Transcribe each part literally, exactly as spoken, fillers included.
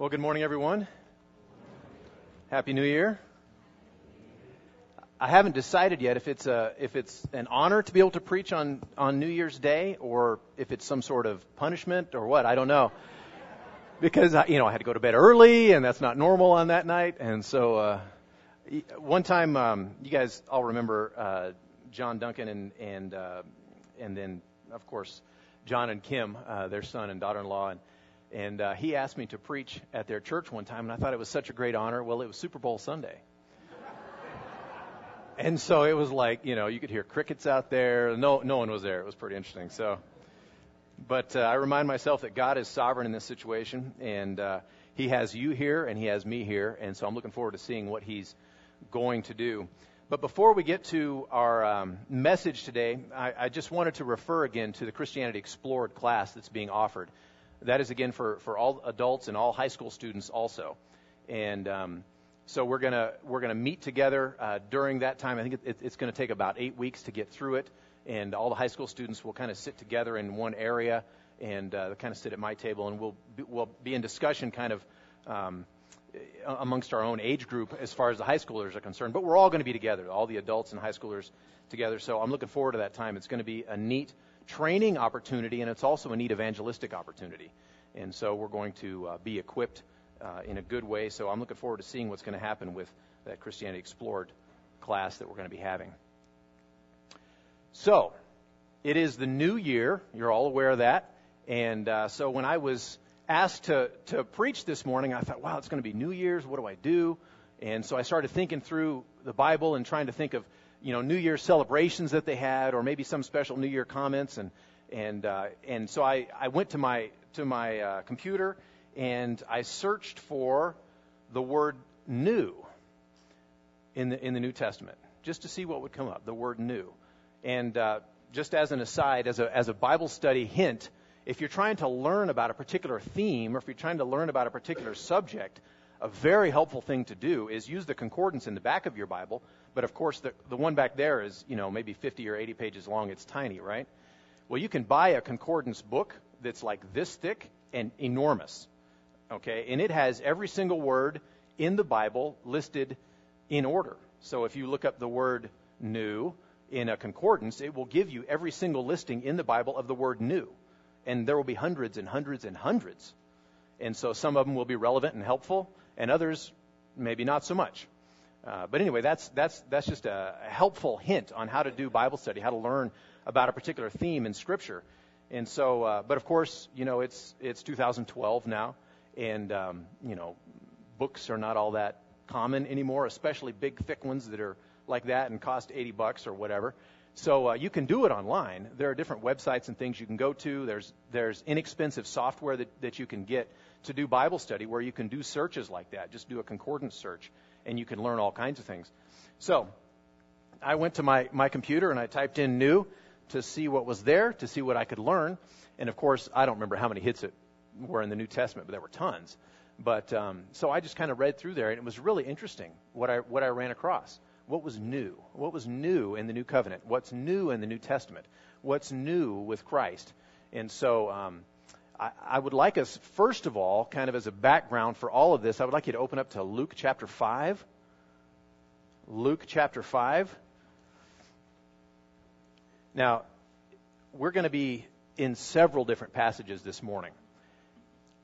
Well, good morning, everyone. Happy New Year. I haven't decided yet if it's a if it's an honor to be able to preach on, on New Year's Day or if it's some sort of punishment or what. I don't know, because I, you know I had to go to bed early, and that's not normal on that night. And so uh, one time, um, you guys all remember uh, John Duncan and and uh, and then of course John and Kim, uh, their son and daughter-in-law, and and uh, he asked me to preach at their church one time, and I thought it was such a great honor. Well, it was Super Bowl Sunday. And so it was like, you know, you could hear crickets out there. No, no one was there. It was pretty interesting. So, but uh, I remind myself that God is sovereign in this situation, and uh, He has you here and He has me here, and so I'm looking forward to seeing what He's going to do. But before we get to our um, message today, I, I just wanted to refer again to the Christianity Explored class that's being offered. That is again for for all adults and all high school students also, and. Um, So we're gonna we're gonna meet together uh, during that time. I think it, it, it's gonna take about eight weeks to get through it, and all the high school students will kind of sit together in one area and uh, kind of sit at my table, and we'll be, we'll be in discussion kind of um, amongst our own age group as far as the high schoolers are concerned. But we're all going to be together, all the adults and high schoolers together. So I'm looking forward to that time. It's going to be a neat training opportunity, and it's also a neat evangelistic opportunity. And so we're going to uh, be equipped. Uh, in a good way, so I'm looking forward to seeing what's going to happen with that Christianity Explored class that we're going to be having. So, it is the new year, you're all aware of that, and uh, so when I was asked to, to preach this morning, I thought, wow, it's going to be New Year's, what do I do? And so I started thinking through the Bible and trying to think of, you know, New Year's celebrations that they had, or maybe some special New Year comments, and and uh, and so I, I went to my, to my uh, computer, and I searched for the word new in the in the New Testament, just to see what would come up, the word new. And uh, just as an aside, as a as a Bible study hint, if you're trying to learn about a particular theme or if you're trying to learn about a particular subject, a very helpful thing to do is use the concordance in the back of your Bible. But of course, the, the one back there is, you know, maybe fifty or eighty pages long. It's tiny, right? Well, you can buy a concordance book that's like this thick and enormous. Okay, and it has every single word in the Bible listed in order. So if you look up the word new in a concordance, it will give you every single listing in the Bible of the word new. And there will be hundreds and hundreds and hundreds. And so some of them will be relevant and helpful, and others maybe not so much. Uh, but anyway, that's that's that's just a helpful hint on how to do Bible study, how to learn about a particular theme in Scripture. And so, uh, but of course, you know, it's it's two thousand twelve now. And, um, you know, books are not all that common anymore, especially big, thick ones that are like that and cost eighty bucks or whatever. So uh, you can do it online. There are different websites and things you can go to. There's there's inexpensive software that, that you can get to do Bible study where you can do searches like that. Just do a concordance search, and you can learn all kinds of things. So I went to my, my computer, and I typed in new to see what was there, to see what I could learn. And, of course, I don't remember how many hits it were in the New Testament, but there were tons. But um, so I just kind of read through there, and it was really interesting what I what I ran across. What was new? What was new in the New Covenant? What's new in the New Testament? What's new with Christ? And so um, I, I would like us, first of all, kind of as a background for all of this, I would like you to open up to Luke chapter five. Luke chapter five. Now, we're going to be in several different passages this morning.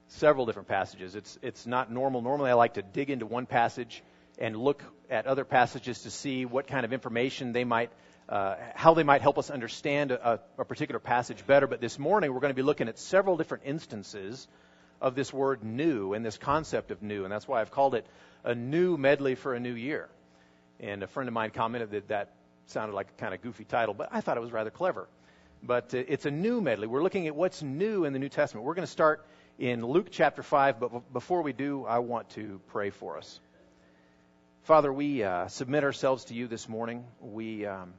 Several different passages. It's it's not normal. Normally I like to dig into one passage and look at other passages to see what kind of information they might, uh, how they might help us understand a, a particular passage better. But this morning we're going to be looking at several different instances of this word new and this concept of new. And that's why I've called it a new medley for a new year. And a friend of mine commented that that sounded like a kind of goofy title, but I thought it was rather clever. But uh, it's a new medley. We're looking at what's new in the New Testament. We're going to start in Luke chapter five, but before we do, I want to pray for us. Father, we uh, submit ourselves to you this morning. We um,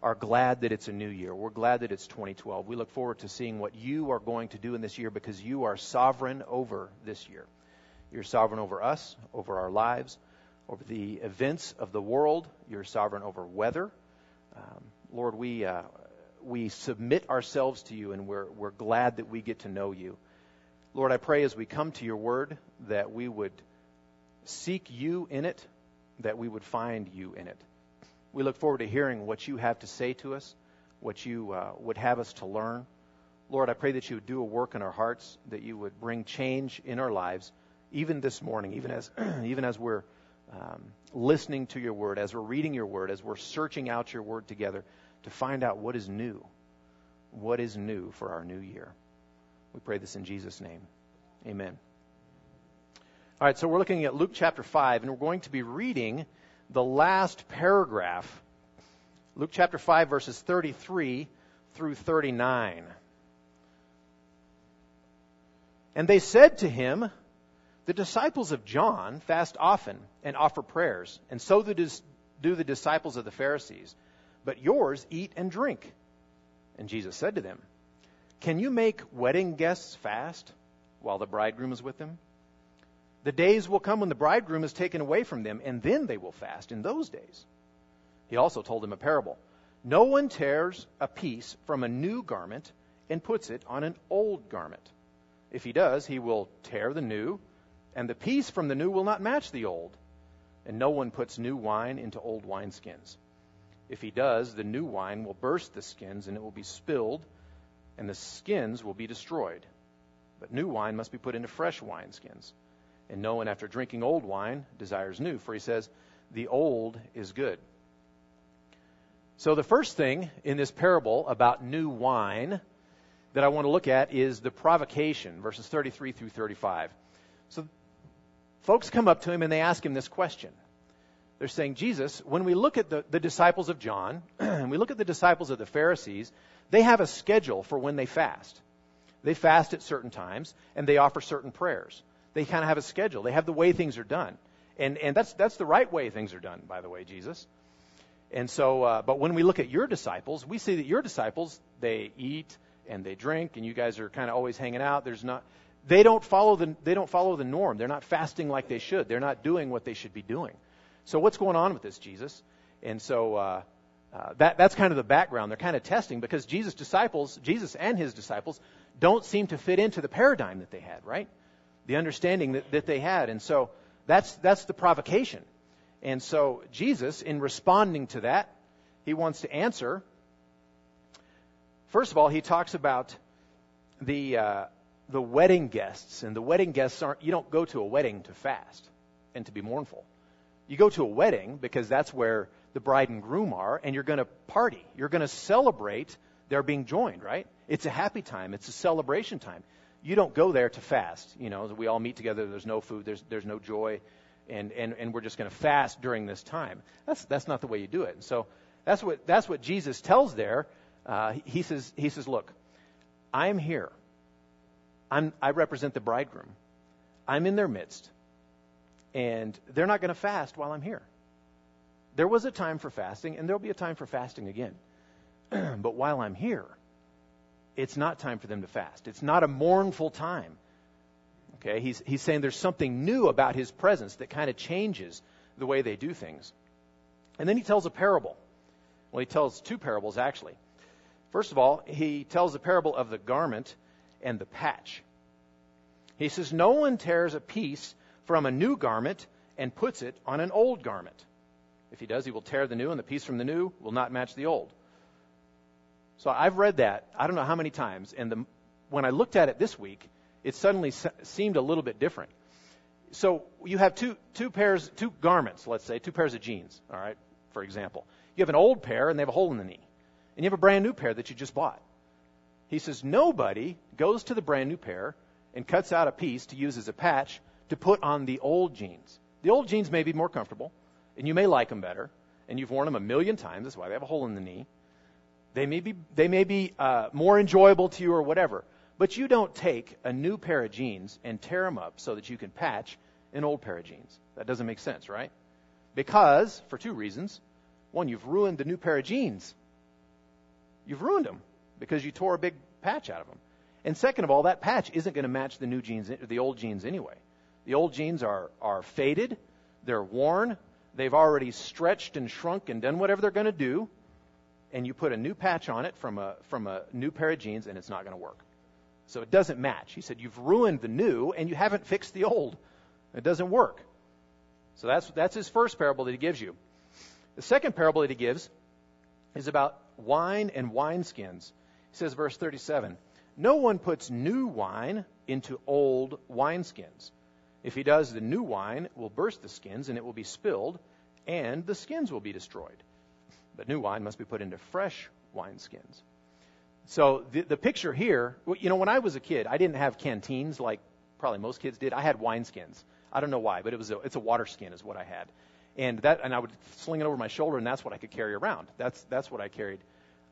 are glad that it's a new year. We're glad that it's twenty twelve. We look forward to seeing what you are going to do in this year because you are sovereign over this year. You're sovereign over us, over our lives, over the events of the world. You're sovereign over weather. Um, Lord, we uh, we submit ourselves to you, and we're we're glad that we get to know you. Lord, I pray as we come to your word that we would seek you in it, that we would find you in it. We look forward to hearing what you have to say to us, what you uh, would have us to learn. Lord, I pray that you would do a work in our hearts, that you would bring change in our lives, even this morning, even as even as we're um, listening to your word, as we're reading your word, as we're searching out your word together to find out what is new, what is new for our new year. We pray this in Jesus' name. Amen. All right, so we're looking at Luke chapter five, and we're going to be reading the last paragraph, Luke chapter five, verses thirty-three through thirty-nine. And they said to him, "The disciples of John fast often and offer prayers, and so do the disciples of the Pharisees, but yours eat and drink." And Jesus said to them, "Can you make wedding guests fast while the bridegroom is with them? The days will come when the bridegroom is taken away from them, and then they will fast in those days." He also told them a parable. "No one tears a piece from a new garment and puts it on an old garment. If he does, he will tear the new, and the piece from the new will not match the old. And no one puts new wine into old wineskins. If he does, the new wine will burst the skins, and it will be spilled, and the skins will be destroyed. But new wine must be put into fresh wineskins. And no one, after drinking old wine, desires new, for he says, 'The old is good.'" So the first thing in this parable about new wine that I want to look at is the provocation, verses thirty-three through thirty-five. So folks come up to him and they ask him this question. They're saying, "Jesus, when we look at the, the disciples of John, and we look at the disciples of the Pharisees, they have a schedule for when they fast. They fast at certain times, and they offer certain prayers. They kind of have a schedule. They have the way things are done. And and that's that's the right way things are done, by the way, Jesus. And so, uh, but when we look at your disciples, we see that your disciples, they eat and they drink, and you guys are kind of always hanging out. There's not, they don't follow the they don't follow the norm. They're not fasting like they should. They're not doing what they should be doing. So what's going on with this, Jesus?" And so uh, uh, that that's kind of the background. They're kind of testing because Jesus' disciples, Jesus and his disciples, don't seem to fit into the paradigm that they had, right? The understanding that, that they had. And so that's that's the provocation. And so Jesus, in responding to that, he wants to answer. First of all, he talks about the uh, the wedding guests. And the wedding guests aren't, you don't go to a wedding to fast and to be mournful. You go to a wedding because that's where the bride and groom are, and you're going to party. You're going to celebrate their being joined, right? It's a happy time. It's a celebration time. You don't go there to fast. You know, we all meet together. There's no food. There's there's no joy, and and, and we're just going to fast during this time. That's that's not the way you do it. And so that's what that's what Jesus tells there. Uh, he says he says, "Look, I'm here. I'm I represent the bridegroom. I'm in their midst, and they're not going to fast while I'm here. There was a time for fasting, and there'll be a time for fasting again. But while I'm here, it's not time for them to fast. It's not a mournful time." Okay, he's he's saying there's something new about his presence that kind of changes the way they do things. And then he tells a parable. Well, he tells two parables, actually. First of all, he tells the parable of the garment and the patch. He says, "No one tears a piece from a new garment and puts it on an old garment. If he does, he will tear the new, and the piece from the new will not match the old." So I've read that I don't know how many times, and the, when I looked at it this week, it suddenly se- seemed a little bit different. So you have two two pairs, two garments, let's say, two pairs of jeans, all right, for example. You have an old pair, and they have a hole in the knee. And you have a brand new pair that you just bought. He says nobody goes to the brand new pair and cuts out a piece to use as a patch to put on the old jeans. The old jeans may be more comfortable, and you may like them better, and you've worn them a million times. That's why they have a hole in the knee. They may be they may be uh, more enjoyable to you or whatever, but you don't take a new pair of jeans and tear them up so that you can patch an old pair of jeans. That doesn't make sense, right? Because, for two reasons. One, you've ruined the new pair of jeans. You've ruined them because you tore a big patch out of them. And second of all, that patch isn't going to match the new jeans, the old jeans anyway. The old jeans are, are faded. They're worn. They've already stretched and shrunk and done whatever they're going to do. And you put a new patch on it from a from a new pair of jeans, and it's not going to work. So it doesn't match. He said, you've ruined the new and you haven't fixed the old. It doesn't work. So that's that's his first parable that he gives you. The second parable that he gives is about wine and wineskins. He says, verse thirty-seven, no one puts new wine into old wineskins. If he does, the new wine will burst the skins and it will be spilled and the skins will be destroyed. But new wine must be put into fresh wineskins. So the, the picture here, you know, when I was a kid, I didn't have canteens like probably most kids did. I had wineskins. I don't know why, but it was a, it's a water skin is what I had. And that, and I would sling it over my shoulder, and that's what I could carry around. That's that's what I carried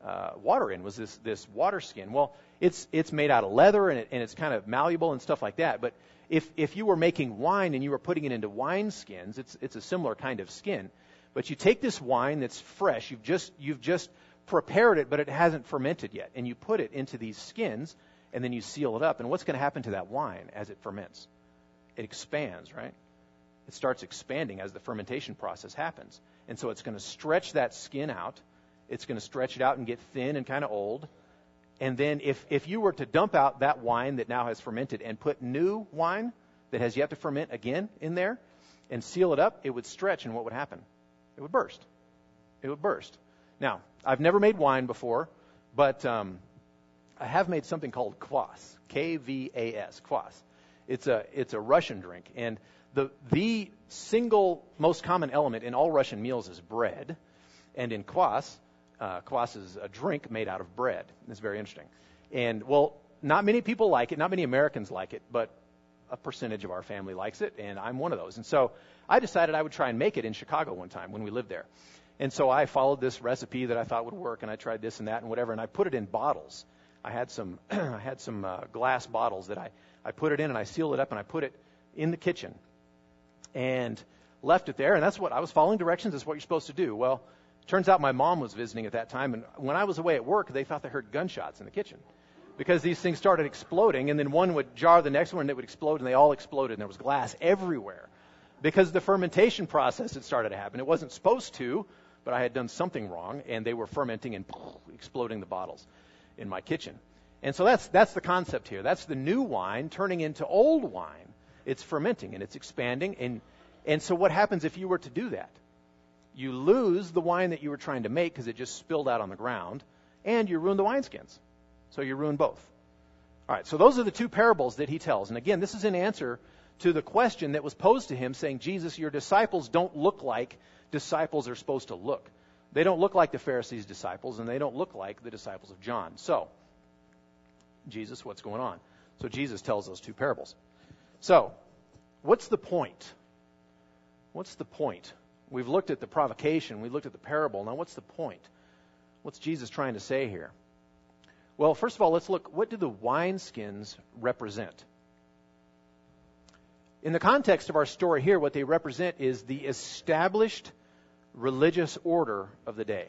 uh, water in, was this this water skin. Well, it's it's made out of leather, and, it, and it's kind of malleable and stuff like that. But if if you were making wine and you were putting it into wine skins, it's it's a similar kind of skin. But you take this wine that's fresh, you've just you've just prepared it, but it hasn't fermented yet, and you put it into these skins, and then you seal it up. And what's going to happen to that wine as it ferments? It expands, right? It starts expanding as the fermentation process happens. And so it's going to stretch that skin out. It's going to stretch it out and get thin and kind of old. And then if, if you were to dump out that wine that now has fermented and put new wine that has yet to ferment again in there and seal it up, it would stretch, and what would happen? It would burst. It would burst. Now, I've never made wine before, but um, I have made something called kvass, K V A S, kvass. It's a, it's a Russian drink, and The the single most common element in all Russian meals is bread, and in kvass, uh, kvass is a drink made out of bread. It's very interesting. And, well, not many people like it, not many Americans like it, but a percentage of our family likes it, and I'm one of those. And so I decided I would try and make it in Chicago one time when we lived there. And so I followed this recipe that I thought would work, and I tried this and that and whatever, and I put it in bottles. I had some I had some uh, glass bottles that I, I put it in, and I sealed it up, and I put it in the kitchen and left it there. And that's what I was following directions. That's what you're supposed to do. Well, turns out my mom was visiting at that time, and when I was away at work, they thought they heard gunshots in the kitchen because these things started exploding, and then one would jar the next one, and it would explode, and they all exploded, and there was glass everywhere because the fermentation process had started to happen. It wasn't supposed to, but I had done something wrong, and they were fermenting and exploding the bottles in my kitchen. And so that's that's the concept here. That's the new wine turning into old wine. It's fermenting and it's expanding. And, and so what happens if you were to do that? You lose the wine that you were trying to make because it just spilled out on the ground, and you ruin the wineskins. So you ruin both. All right, so those are the two parables that he tells. And again, this is an answer to the question that was posed to him saying, Jesus, your disciples don't look like disciples are supposed to look. They don't look like the Pharisees' disciples, and they don't look like the disciples of John. So, Jesus, what's going on? So Jesus tells those two parables. So, what's the point? What's the point? We've looked at the provocation. We looked at the parable. Now, what's the point? What's Jesus trying to say here? Well, first of all, let's look. What do the wineskins represent? In the context of our story here, what they represent is the established religious order of the day,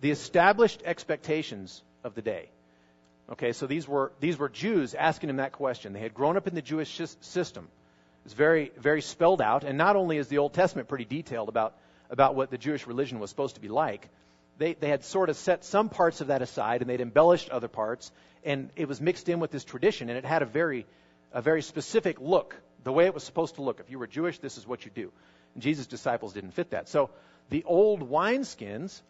the established expectations of the day. Okay, so these were these were Jews asking him that question. They had grown up in the Jewish system. It's very, very spelled out. And not only is the Old Testament pretty detailed about, about what the Jewish religion was supposed to be like, they, they had sort of set some parts of that aside, and they'd embellished other parts, and it was mixed in with this tradition, and it had a very a very specific look, the way it was supposed to look. If you were Jewish, this is what you do. And Jesus' disciples didn't fit that. So the old wineskins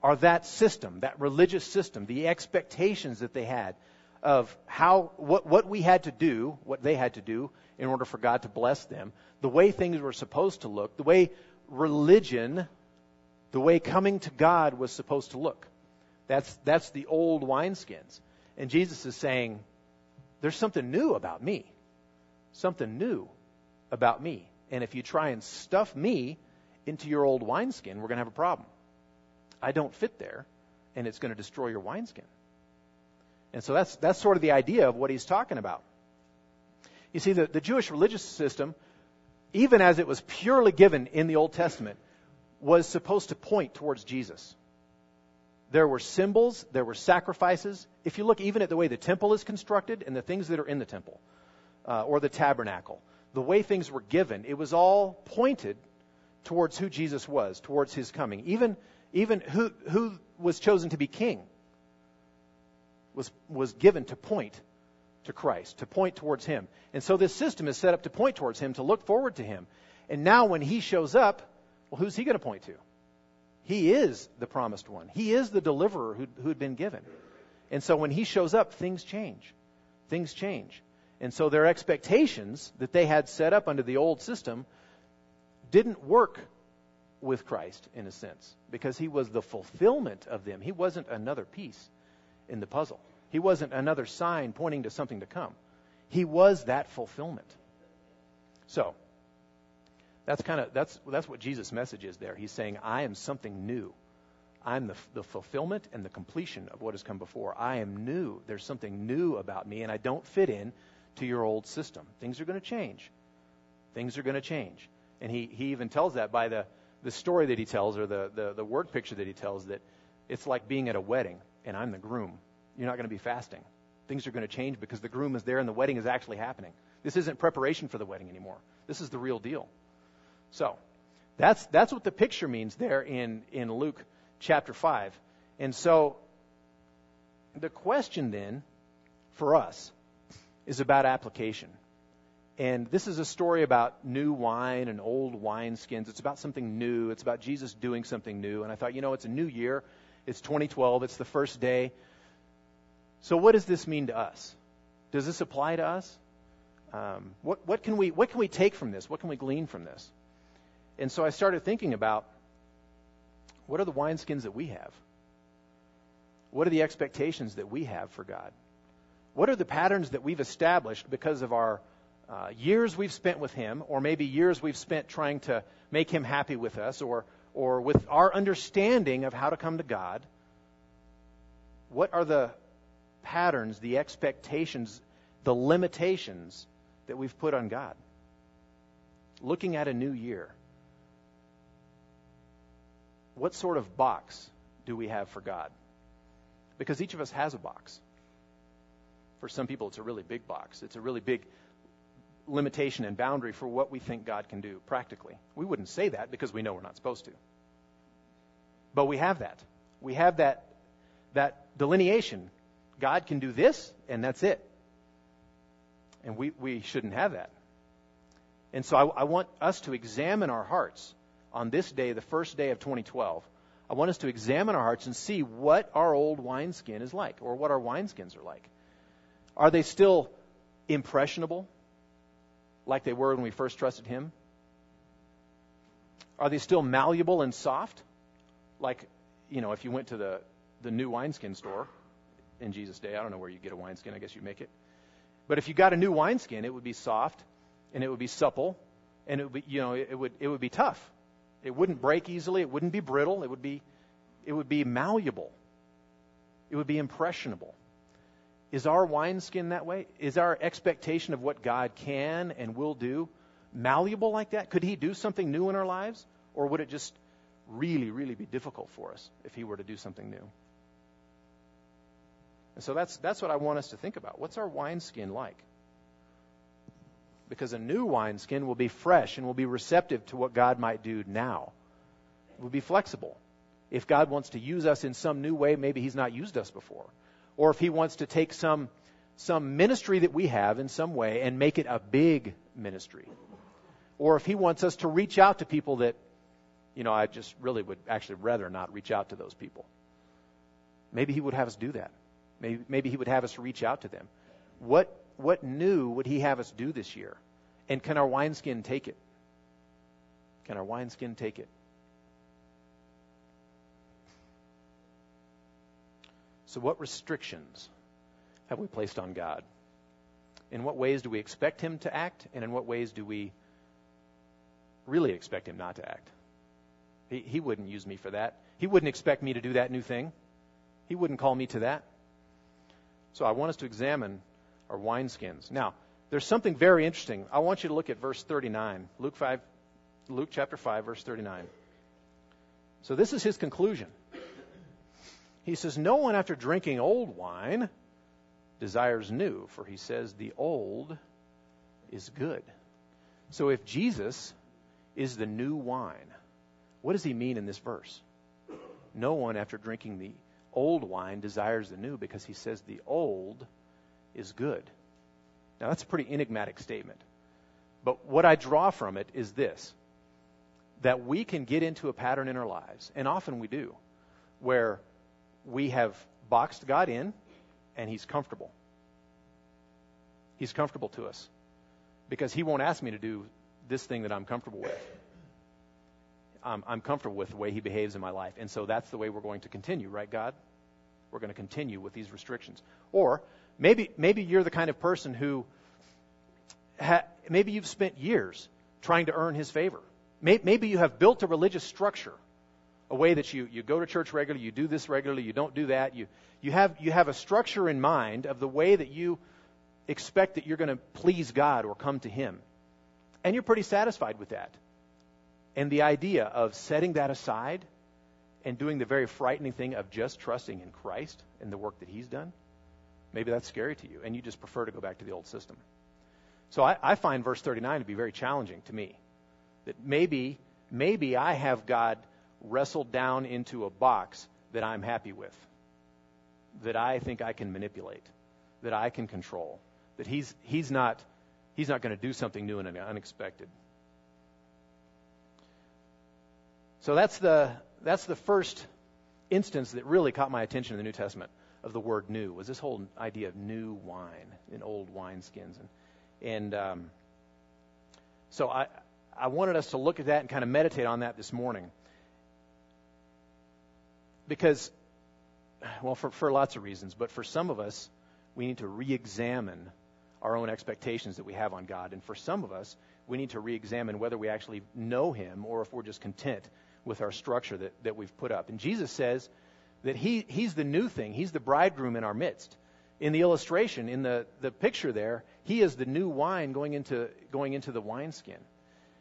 are that system, that religious system, the expectations that they had of how what, what we had to do, what they had to do in order for God to bless them, the way things were supposed to look, the way religion, the way coming to God was supposed to look. That's that's the old wineskins. And Jesus is saying, there's something new about me, something new about me. And if you try and stuff me into your old wineskin, we're going to have a problem. I don't fit there, and it's going to destroy your wineskin. And so that's that's sort of the idea of what he's talking about. You see, the, the Jewish religious system, even as it was purely given in the Old Testament, was supposed to point towards Jesus. There were symbols, there were sacrifices. If you look even at the way the temple is constructed and the things that are in the temple, uh, or the tabernacle, the way things were given, it was all pointed towards who Jesus was, towards his coming. Even... Even who who was chosen to be king was was given to point to Christ, to point towards him. And so this system is set up to point towards him, to look forward to him. And now when he shows up, well, who's he going to point to? He is the promised one. He is the deliverer who who'd been given. And so when he shows up, things change. Things change. And so their expectations that they had set up under the old system didn't work with Christ, in a sense, because he was the fulfillment of them. He wasn't another piece in the puzzle. He wasn't another sign pointing to something to come. He was that fulfillment. So that's kind of that's that's what Jesus' message is there. He's saying, I am something new. I'm the, the fulfillment and the completion of what has come before. I am new. There's something new about me, and I don't fit in to your old system. Things are going to change. Things are going to change. And he, he even tells that by the, the story that he tells, or the, the, the word picture that he tells, that it's like being at a wedding, and I'm the groom. You're not going to be fasting. Things are going to change because the groom is there and the wedding is actually happening. This isn't preparation for the wedding anymore. This is the real deal. So that's that's what the picture means there in, in Luke chapter five. And so the question then for us is about application. And this is a story about new wine and old wineskins. It's about something new. It's about Jesus doing something new. And I thought, you know, it's a new year. It's twenty twelve. It's the first day. So what does this mean to us? Does this apply to us? Um, what, what can we what can we take from this? What can we glean from this? And so I started thinking about, what are the wineskins that we have? What are the expectations that we have for God? What are the patterns that we've established because of our uh, years we've spent with him, or maybe years we've spent trying to make him happy with us, or or with our understanding of how to come to God? What are the patterns, the expectations, the limitations that we've put on God? Looking at a new year, what sort of box do we have for God? Because each of us has a box. For some people, it's a really big box. It's a really big limitation and boundary for what we think God can do practically. We wouldn't say that because we know we're not supposed to. But we have that. We have that that delineation. God can do this, and that's it. And we, we shouldn't have that. And so I, I want us to examine our hearts on this day, the first day of twenty twelve. I want us to examine our hearts and see what our old wineskin is like, or what our wineskins are like. Are they still impressionable, like they were when we first trusted him? Are they still malleable and soft? Like, you know, if you went to the, the new wineskin store in Jesus' day, I don't know where you get a wineskin, I guess you make it. But if you got a new wineskin, it would be soft, and it would be supple, and it would be, you know, it would it would be tough. It wouldn't break easily, it wouldn't be brittle, it would be it would be malleable. It would be impressionable. Is our wineskin that way? Is our expectation of what God can and will do malleable like that? Could he do something new in our lives? Or would it just really, really be difficult for us if he were to do something new? And so that's that's what I want us to think about. What's our wineskin like? Because a new wineskin will be fresh and will be receptive to what God might do now. It will be flexible. If God wants to use us in some new way, maybe he's not used us before. Or if he wants to take some some ministry that we have in some way and make it a big ministry. Or if he wants us to reach out to people that, you know, I just really would actually rather not reach out to those people. Maybe he would have us do that. Maybe, maybe he would have us reach out to them. What what new would he have us do this year? And can our wineskin take it? Can our wineskin take it? So what restrictions have we placed on God? In what ways do we expect him to act? And in what ways do we really expect him not to act? He, he wouldn't use me for that. He wouldn't expect me to do that new thing. He wouldn't call me to that. So I want us to examine our wineskins. Now, there's something very interesting. I want you to look at verse thirty-nine, Luke five, Luke chapter five, verse thirty-nine. So this is his conclusion. He says, "No one after drinking old wine desires new, for he says the old is good." So if Jesus is the new wine, what does he mean in this verse? No one after drinking the old wine desires the new, because he says the old is good. Now, that's a pretty enigmatic statement. But what I draw from it is this, that we can get into a pattern in our lives, and often we do, where we have boxed God in, and he's comfortable. He's comfortable to us because he won't ask me to do this thing that I'm comfortable with. I'm, I'm comfortable with the way he behaves in my life, and so that's the way we're going to continue, right, God? We're going to continue with these restrictions. Or maybe maybe you're the kind of person who, ha, maybe you've spent years trying to earn his favor. Maybe you have built a religious structure, a way that you, you go to church regularly, you do this regularly, you don't do that. You you have you have a structure in mind of the way that you expect that you're going to please God or come to him. And you're pretty satisfied with that. And the idea of setting that aside and doing the very frightening thing of just trusting in Christ and the work that he's done, maybe that's scary to you, and you just prefer to go back to the old system. So I, I find verse thirty-nine to be very challenging to me. That maybe, maybe I have God wrestled down into a box that I'm happy with, that I think I can manipulate, that I can control, that he's he's not he's not going to do something new and unexpected. So that's the that's the first instance that really caught my attention in the New Testament of the word "new" was this whole idea of new wine in old wineskins, and and um, so I. I wanted us to look at that and kind of meditate on that this morning. Because, well, for, for lots of reasons, but for some of us, we need to re-examine our own expectations that we have on God. And for some of us, we need to re-examine whether we actually know him or if we're just content with our structure that, that we've put up. And Jesus says that he, he's the new thing. He's the bridegroom in our midst. In the illustration, in the, the picture there, he is the new wine going into, going into the wineskin.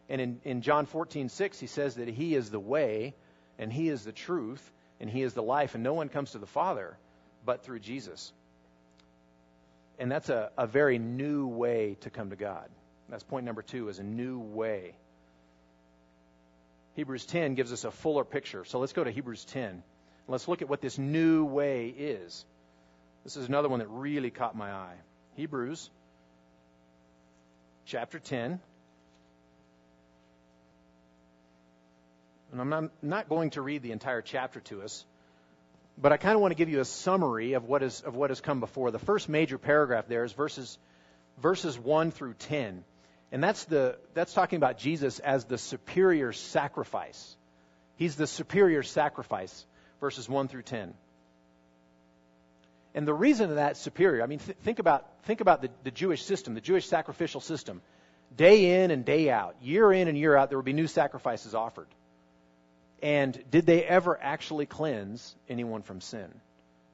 And in, in John fourteen six, he says that he is the way, and he is the truth, and he is the life, and no one comes to the Father but through Jesus. And that's a, a very new way to come to God. That's point number two, is a new way. Hebrews ten gives us a fuller picture. So let's go to Hebrews ten, and let's look at what this new way is. This is another one that really caught my eye. Hebrews chapter ten. And I'm not going to read the entire chapter to us, but I kind of want to give you a summary of what is of what has come before. The first major paragraph there is verses verses one through ten, and that's the that's talking about Jesus as the superior sacrifice. He's the superior sacrifice, verses one through ten. And the reason of that superior, I mean, th- think about think about the, the Jewish system, the Jewish sacrificial system, day in and day out, year in and year out, there would be new sacrifices offered. And did they ever actually cleanse anyone from sin?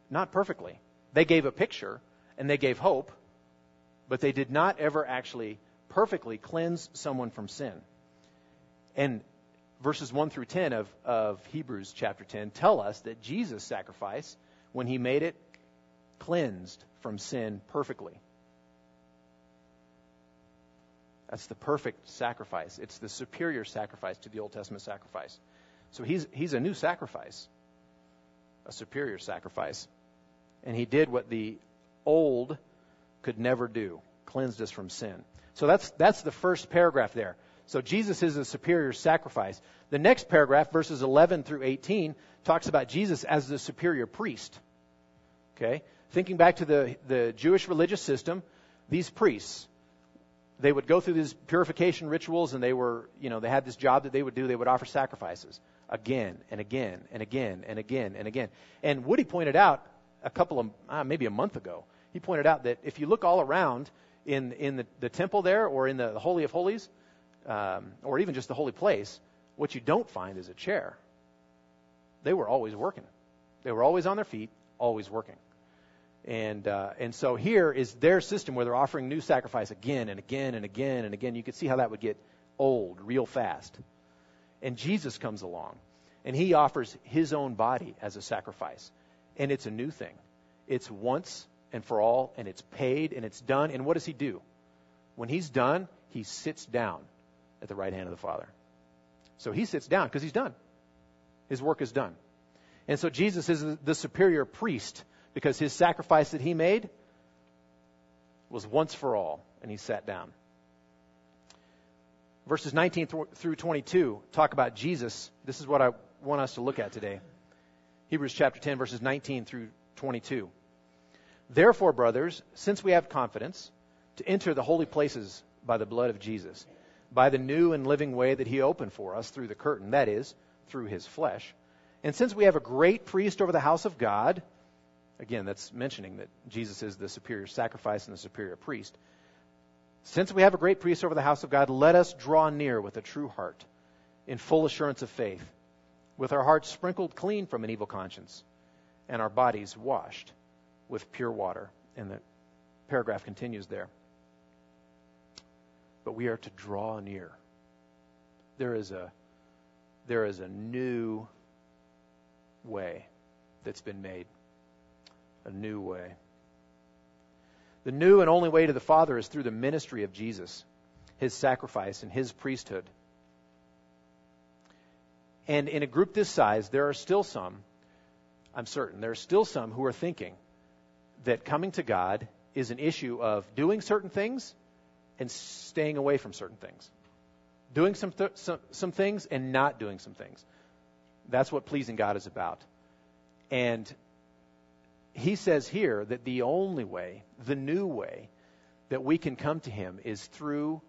Not perfectly. They gave a picture, and they gave hope, but they did not ever actually perfectly cleanse someone from sin. And verses one through ten of, of Hebrews chapter ten tell us that Jesus' sacrifice, when he made it, cleansed from sin perfectly. That's the perfect sacrifice. It's the superior sacrifice to the Old Testament sacrifice. So he's he's a new sacrifice, a superior sacrifice. And he did what the old could never do, cleansed us from sin. So that's that's the first paragraph there. So Jesus is a superior sacrifice. The next paragraph, verses eleven through eighteen, talks about Jesus as the superior priest. Okay? Thinking back to the, the Jewish religious system, these priests, they would go through these purification rituals, and they were, you know, they had this job that they would do. They would offer sacrifices again and again and again and again and again. And Woody pointed out a couple of, uh, maybe a month ago, he pointed out that if you look all around in in the, the temple there, or in the, the Holy of Holies, um, or even just the holy place, what you don't find is a chair. They were always working. They were always on their feet, always working. And uh, and so here is their system where they're offering new sacrifice again and again and again and again. You could see how that would get old real fast. And Jesus comes along, and he offers his own body as a sacrifice. And it's a new thing. It's once and for all, and it's paid, and it's done. And what does he do? When he's done, he sits down at the right hand of the Father. So he sits down because he's done. His work is done. And so Jesus is the superior priest, because his sacrifice that he made was once for all. and he sat down. Verses nineteen through twenty-two talk about Jesus. This is what I want us to look at today. Hebrews chapter ten, verses nineteen through twenty-two. Therefore, brothers, since we have confidence to enter the holy places by the blood of Jesus, by the new and living way that he opened for us through the curtain, that is, through his flesh. And since we have a great priest over the house of God, again, that's mentioning that Jesus is the superior sacrifice and the superior priest. Since we have a great priest over the house of God, let us draw near with a true heart, in full assurance of faith, with our hearts sprinkled clean from an evil conscience, and our bodies washed with pure water. And the paragraph continues there. But we are to draw near. There is a, there is a new way that's been made. A new way. The new and only way to the Father is through the ministry of Jesus, his sacrifice and his priesthood. And in a group this size, there are still some, I'm certain, there are still some who are thinking that coming to God is an issue of doing certain things and staying away from certain things. Doing some, th- some, some things and not doing some things. That's what pleasing God is about. And he says here that the only way, the new way, that we can come to him is through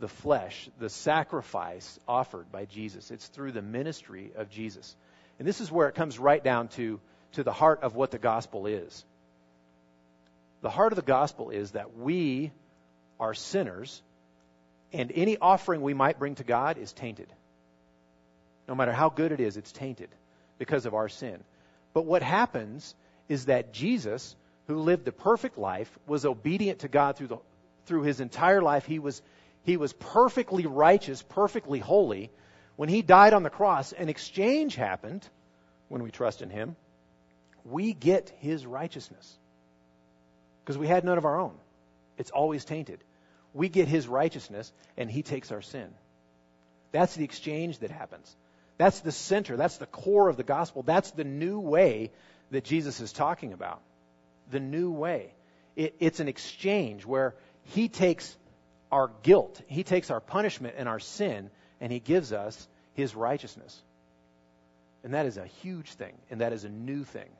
the flesh, the sacrifice offered by Jesus. It's through the ministry of Jesus. And this is where it comes right down to, to the heart of what the gospel is. The heart of the gospel is that we are sinners, and any offering we might bring to God is tainted. No matter how good it is, it's tainted because of our sin. But what happens is that Jesus, who lived the perfect life, was obedient to God through the through his entire life. He was he was perfectly righteous, perfectly holy. When he died on the cross, an exchange happened. When we trust in him, we get his righteousness. Because we had none of our own. It's always tainted. We get his righteousness, and he takes our sin. That's the exchange that happens. That's the center. That's the core of the gospel. That's the new way that Jesus is talking about. The new way. It, it's an exchange where he takes our guilt, he takes our punishment and our sin, and he gives us his righteousness. And that is a huge thing, and that is a new thing.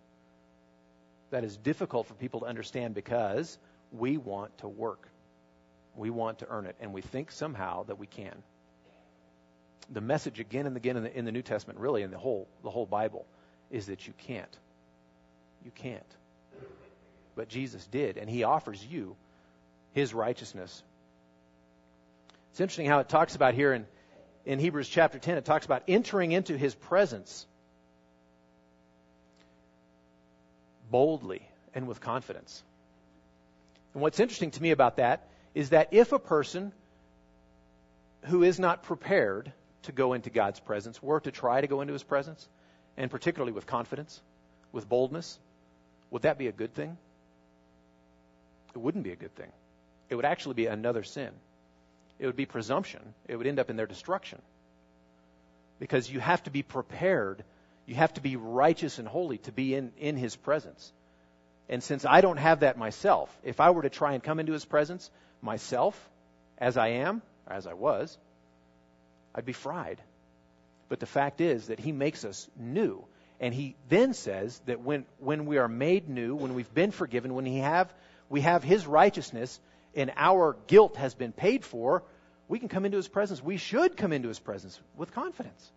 That is difficult for people to understand because we want to work. We want to earn it, and we think somehow that we can. The message again and again in the, in the New Testament, really in the whole the whll Bible, is that you can't. You can't. But Jesus did, and he offers you his righteousness. It's interesting how it talks about here in, in Hebrews chapter ten, it talks about entering into his presence boldly and with confidence. And what's interesting to me about that is that if a person who is not prepared to go into God's presence were to try to go into his presence, and particularly with confidence, with boldness, would that be a good thing? It wouldn't be a good thing. It would actually be another sin. It would be presumption. It would end up in their destruction. Because you have to be prepared. You have to be righteous and holy to be in, in his presence. And since I don't have that myself, if I were to try and come into his presence myself, as I am, or as I was, I'd be fried. But the fact is that he makes us new. And he then says that when, when we are made new, when we've been forgiven, when he have, we have his righteousness and our guilt has been paid for, we can come into his presence. We should come into his presence with confidence.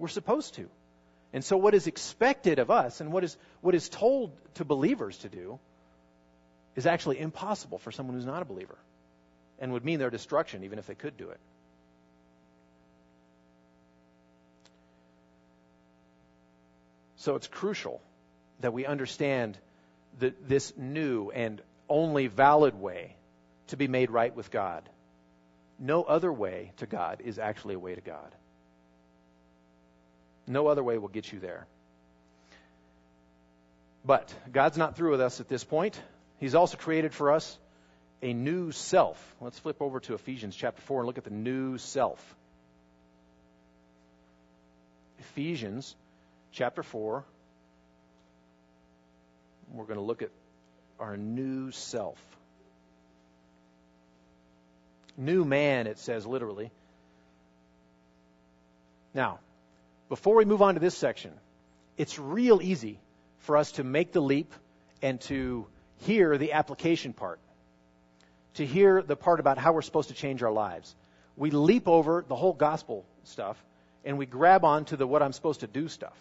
We're supposed to. And so what is expected of us and what is what is told to believers to do is actually impossible for someone who's not a believer and would mean their destruction even if they could do it. So it's crucial that we understand the, this new and only valid way to be made right with God. No other way to God is actually a way to God. No other way will get you there. But God's not through with us at this point. He's also created for us a new self. Let's flip over to Ephesians chapter four and look at the new self. Ephesians chapter four, we're going to look at our new self. new man, it says literally. Now, before we move on to this section, it's real easy for us to make the leap and to hear the application part, to hear the part about how we're supposed to change our lives. We leap over the whole gospel stuff, and we grab on to the what I'm supposed to do stuff,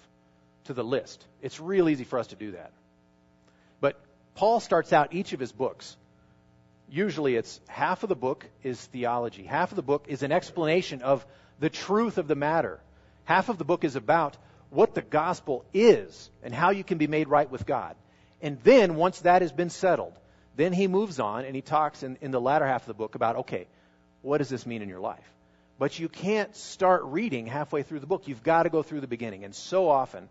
to the list. It's real easy for us to do that. But Paul starts out each of his books. Usually it's half of the book is theology. Half of the book is an explanation of the truth of the matter. Half of the book is about what the gospel is and how you can be made right with God. And then once that has been settled, then he moves on and he talks in, in the latter half of the book about, okay, what does this mean in your life? But you can't start reading halfway through the book. You've got to go through the beginning. And so often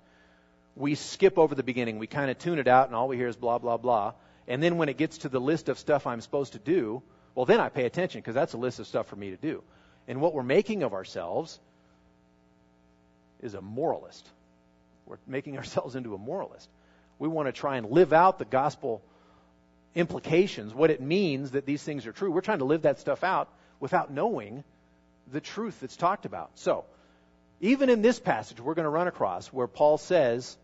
we skip over the beginning. We kind of tune it out and all we hear is blah, blah, blah. And then when it gets to the list of stuff I'm supposed to do, well, then I pay attention because that's a list of stuff for me to do. And what we're making of ourselves is a moralist. We're making ourselves into a moralist. We want to try and live out the gospel implications, what it means that these things are true. We're trying to live that stuff out without knowing the truth that's talked about. So, even in this passage, we're going to run across where Paul says,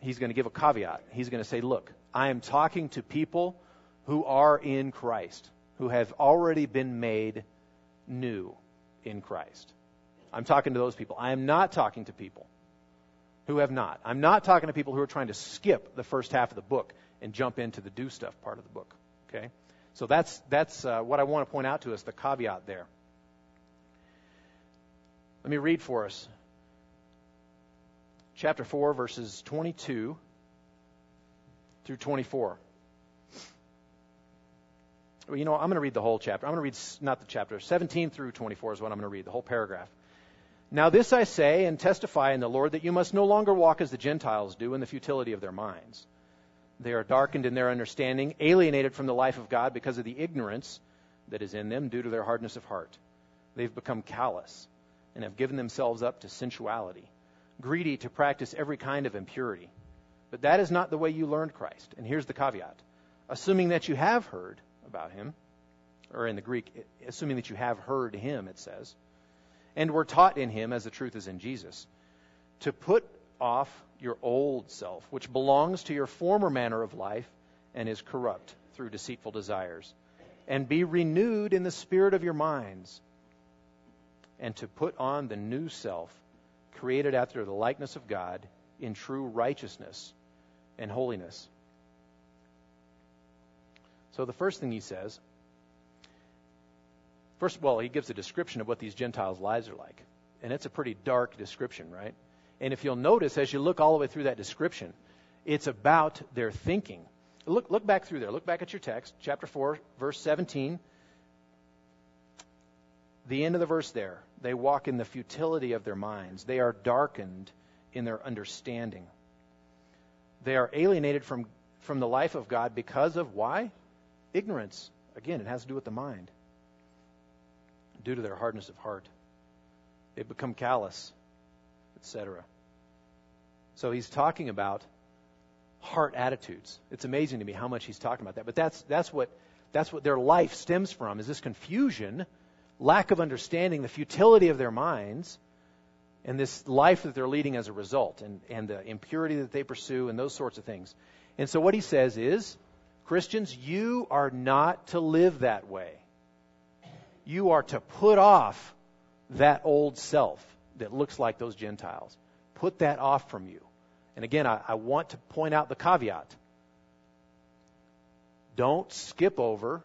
he's going to give a caveat. He's going to say, look, I am talking to people who are in Christ, who have already been made new in Christ. I'm talking to those people. I am not talking to people who have not. I'm not talking to people who are trying to skip the first half of the book and jump into the do stuff part of the book. Okay? So that's that's uh, what I want to point out to us, the caveat there. Let me read for us. Chapter four, verses twenty-two through twenty-four. Well, you know, I'm going to read the whole chapter. I'm going to read, not the chapter, seventeen through twenty-four is what I'm going to read, the whole paragraph. Now this I say and testify in the Lord that you must no longer walk as the Gentiles do in the futility of their minds. They are darkened in their understanding, alienated from the life of God because of the ignorance that is in them due to their hardness of heart. They've become callous and have given themselves up to sensuality, greedy to practice every kind of impurity. But that is not the way you learned Christ. And here's the caveat. Assuming that you have heard about him, or in the Greek, assuming that you have heard him, it says, and were taught in him, as the truth is in Jesus, to put off your old self, which belongs to your former manner of life and is corrupt through deceitful desires, and be renewed in the spirit of your minds, and to put on the new self, created after the likeness of God in true righteousness and holiness. So the first thing he says, first of all, he gives a description of what these Gentiles' lives are like. And it's a pretty dark description, right? And if you'll notice, as you look all the way through that description, it's about their thinking. Look look back through there. Look back at your text, chapter four, verse seventeen. The end of the verse there. They walk in the futility of their minds. They are darkened in their understanding. They are alienated from, from the life of God because of why? Ignorance. Again, it has to do with the mind. Due to their hardness of heart. They become callous, et cetera. So he's talking about heart attitudes. It's amazing to me how much he's talking about that. But that's that's what that's what their life stems from, is this confusion, lack of understanding, the futility of their minds, and this life that they're leading as a result, and, and the impurity that they pursue, and those sorts of things. And so what he says is, Christians, you are not to live that way. You are to put off that old self that looks like those Gentiles. Put that off from you. And again, I, I want to point out the caveat. Don't skip over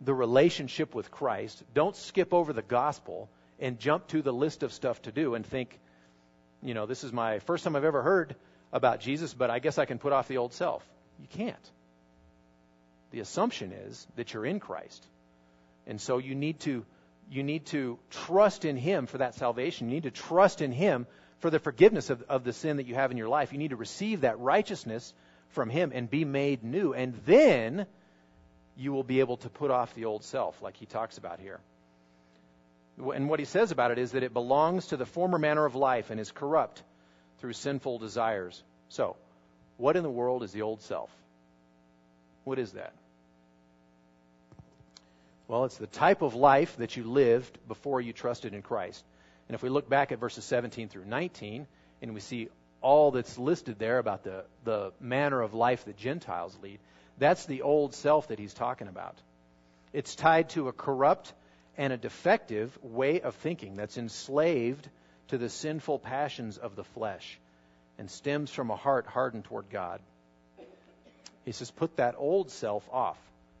the relationship with Christ. Don't skip over the gospel and jump to the list of stuff to do and think, you know, this is my first time I've ever heard about Jesus, but I guess I can put off the old self. You can't. The assumption is that you're in Christ. And so you need to you need to trust in him for that salvation. You need to trust in him for the forgiveness of, of the sin that you have in your life. You need to receive that righteousness from him and be made new. And then you will be able to put off the old self, like he talks about here. And what he says about it is that it belongs to the former manner of life and is corrupt through sinful desires. So, what in the world is the old self? What is that? Well, it's the type of life that you lived before you trusted in Christ. And if we look back at verses seventeen through nineteen, and we see all that's listed there about the, the manner of life that Gentiles lead, that's the old self that he's talking about. It's tied to a corrupt and a defective way of thinking that's enslaved to the sinful passions of the flesh and stems from a heart hardened toward God. He says, put that old self off.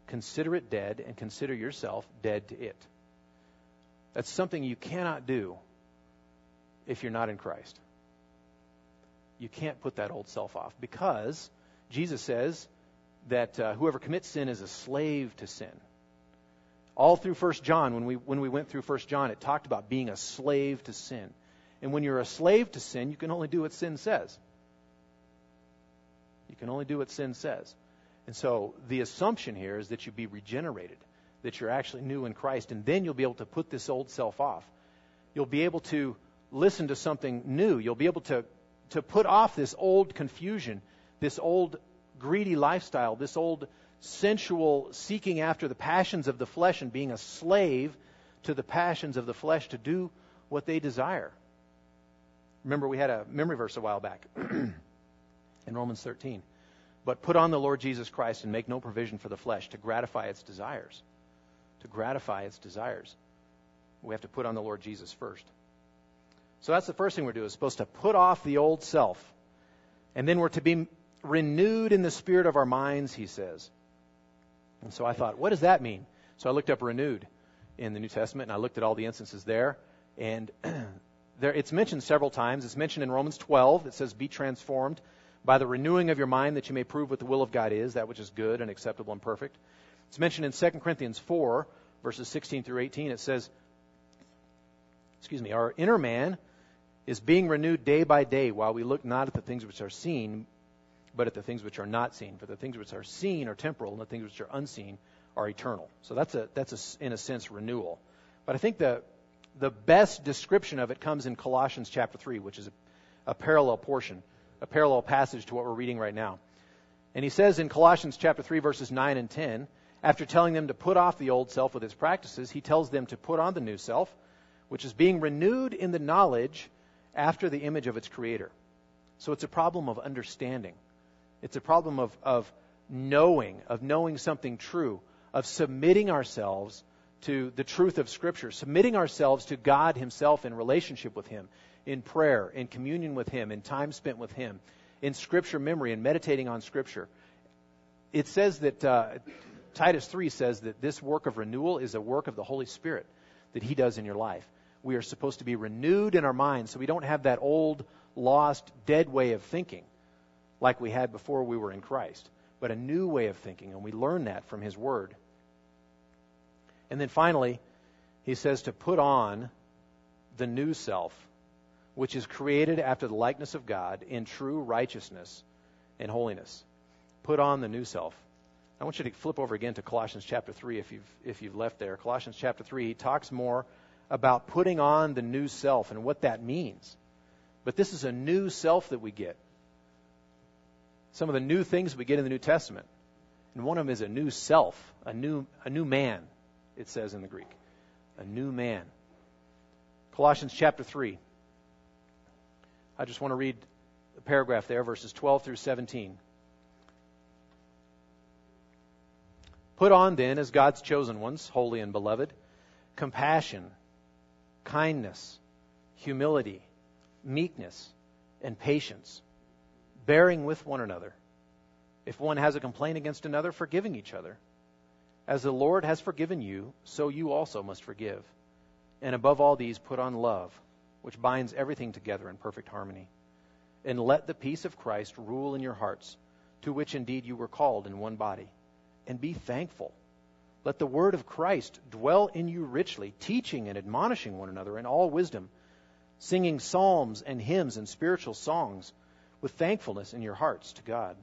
Consider it dead and consider yourself dead to it. That's something you cannot do if you're not in Christ. You can't put that old self off because Jesus says that uh, whoever commits sin is a slave to sin. All through First John, when we when we went through First John, it talked about being a slave to sin. And when you're a slave to sin, you can only do what sin says. You can only do what sin says. And so the assumption here is that you be regenerated, that you're actually new in Christ, and then you'll be able to put this old self off. You'll be able to listen to something new. You'll be able to, to put off this old confusion, this old greedy lifestyle, this old sensual seeking after the passions of the flesh and being a slave to the passions of the flesh to do what they desire. Remember, we had a memory verse a while back in Romans thirteen. But put on the Lord Jesus Christ and make no provision for the flesh to gratify its desires. To gratify its desires. We have to put on the Lord Jesus first. So that's the first thing we're doing, is supposed to put off the old self. And then we're to be renewed in the spirit of our minds, he says. And so I thought, what does that mean? So I looked up renewed in the New Testament, and I looked at all the instances there. And there, it's mentioned several times. It's mentioned in Romans twelve. It says, be transformed by the renewing of your mind, that you may prove what the will of God is, that which is good and acceptable and perfect. It's mentioned in Second Corinthians four, verses sixteen through eighteen. It says, excuse me, our inner man is being renewed day by day, while we look not at the things which are seen, but at the things which are not seen. For the things which are seen are temporal, and the things which are unseen are eternal. So that's a that's a, in a sense, renewal. But I think the the best description of it comes in Colossians chapter three, which is a, a parallel portion, a parallel passage to what we're reading right now. And he says in Colossians chapter three, verses nine and ten, after telling them to put off the old self with its practices, he tells them to put on the new self, which is being renewed in the knowledge after the image of its creator. So it's a problem of understanding. It's a problem of, of knowing, of knowing something true, of submitting ourselves to the truth of Scripture, submitting ourselves to God himself in relationship with him, in prayer, in communion with him, in time spent with him, in Scripture memory, and meditating on Scripture. It says that, uh, Titus three says that this work of renewal is a work of the Holy Spirit that he does in your life. We are supposed to be renewed in our minds so we don't have that old, lost, dead way of thinking like we had before we were in Christ, but a new way of thinking, and we learn that from his word. And then finally, he says to put on the new self, which is created after the likeness of God in true righteousness and holiness. Put on the new self. I want you to flip over again to Colossians chapter three if you've if you've left there. Colossians chapter three, he talks more about putting on the new self and what that means. But this is a new self that we get. Some of the new things we get in the New Testament. And one of them is a new self, a new a new man, it says in the Greek. A new man. Colossians chapter three. I just want to read the paragraph there, verses twelve through seventeen. Put on then, as God's chosen ones, holy and beloved, compassion, kindness, humility, meekness, and patience, bearing with one another. If one has a complaint against another, forgiving each other. As the Lord has forgiven you, so you also must forgive. And above all these, put on love, which binds everything together in perfect harmony. And let the peace of Christ rule in your hearts, to which indeed you were called in one body. And be thankful. Let the word of Christ dwell in you richly, teaching and admonishing one another in all wisdom, singing psalms and hymns and spiritual songs with thankfulness in your hearts to God.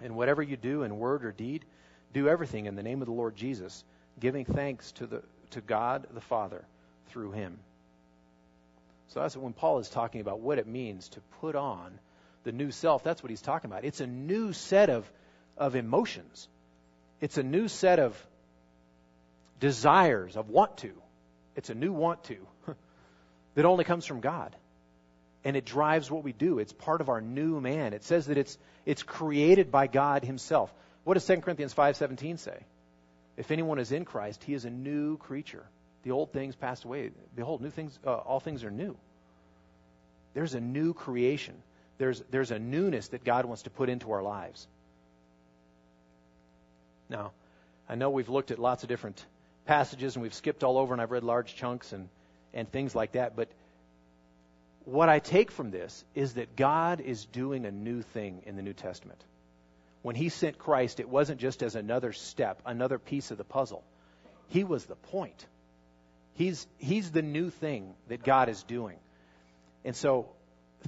And whatever you do in word or deed, do everything in the name of the Lord Jesus, giving thanks to the to God the Father through him. So that's when Paul is talking about what it means to put on the new self. That's what he's talking about. It's a new set of, of emotions. It's a new set of desires of want to. It's a new want to that only comes from God. And it drives what we do. It's part of our new man. It says that it's it's created by God himself. What does Second Corinthians five seventeen say? If anyone is in Christ, he is a new creature. The old things passed away. Behold, new things, uh, all things are new. There's a new creation. There's, there's a newness that God wants to put into our lives. Now, I know we've looked at lots of different passages and we've skipped all over and I've read large chunks and, and things like that, but what I take from this is that God is doing a new thing in the New Testament. When he sent Christ, it wasn't just as another step, another piece of the puzzle. He was the point. He's, he's the new thing that God is doing. And so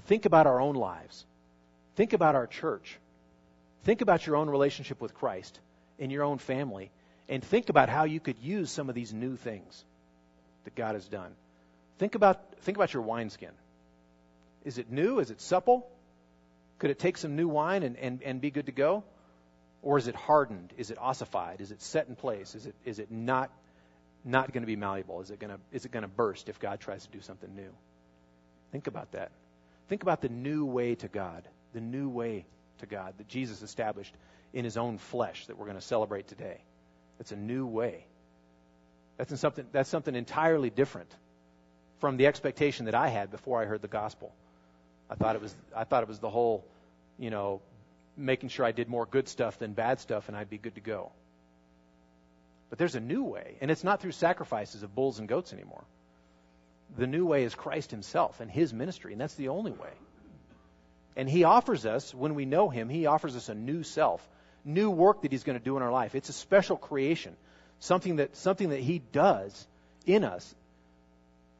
think about our own lives. Think about our church. Think about your own relationship with Christ and your own family. And think about how you could use some of these new things that God has done. Think about, think about your wineskin. Is it new? Is it supple? Could it take some new wine and, and, and be good to go? Or is it hardened? Is it ossified? Is it set in place? Is it is it not not going to be malleable? Is it going to is it going to burst if God tries to do something new? Think about that. Think about the new way to God, the new way to God that Jesus established in his own flesh that we're going to celebrate today. It's a new way. That's something that's something entirely different from the expectation that I had before I heard the gospel. I thought it was I thought it was the whole, you know, making sure I did more good stuff than bad stuff and I'd be good to go. But there's a new way, and it's not through sacrifices of bulls and goats anymore. The new way is Christ himself and his ministry, and that's the only way. And he offers us, when we know him, he offers us a new self, new work that he's going to do in our life. It's a special creation, something that something that he does in us.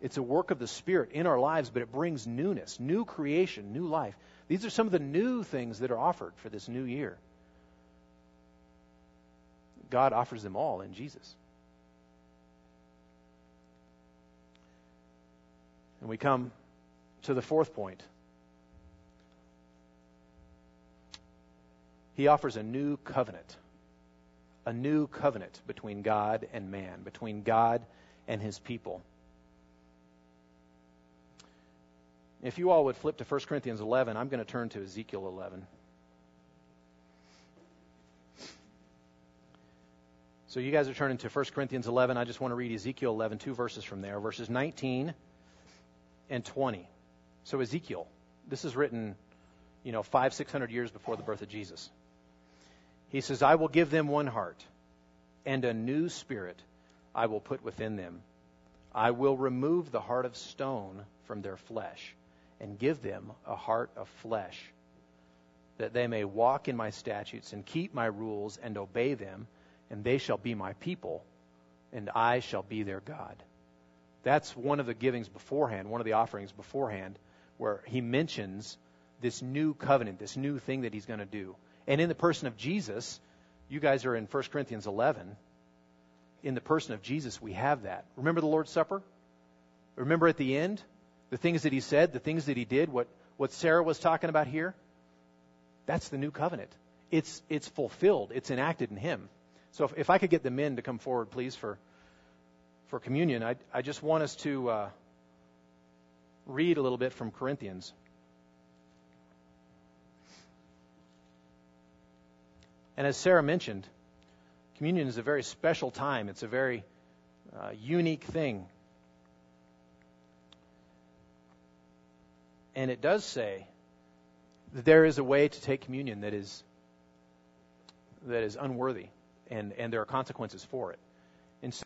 It's a work of the Spirit in our lives, but it brings newness, new creation, new life. These are some of the new things that are offered for this new year. God offers them all in Jesus. And we come to the fourth point. He offers a new covenant, a new covenant between God and man, between God and his people. If you all would flip to First Corinthians eleven, I'm going to turn to Ezekiel eleven. So you guys are turning to First Corinthians eleven. I just want to read Ezekiel eleven, two verses from there, verses nineteen and twenty. So Ezekiel, this is written, you know, five, six hundred years before the birth of Jesus. He says, I will give them one heart, and a new spirit I will put within them. I will remove the heart of stone from their flesh, and give them a heart of flesh, that they may walk in my statutes and keep my rules and obey them, and they shall be my people, and I shall be their God. That's one of the givings beforehand, one of the offerings beforehand, where he mentions this new covenant, this new thing that he's going to do. And in the person of Jesus, you guys are in First Corinthians eleven, in the person of Jesus we have that. Remember the Lord's Supper? Remember at the end? The things that he said, the things that he did, what, what Sarah was talking about here, that's the new covenant. It's it's fulfilled. It's enacted in him. So if, if I could get the men to come forward, please, for for communion, I, I just want us to uh, read a little bit from Corinthians. And as Sarah mentioned, communion is a very special time. It's a very uh, unique thing. And it does say that there is a way to take communion that is that is unworthy, and, and there are consequences for it.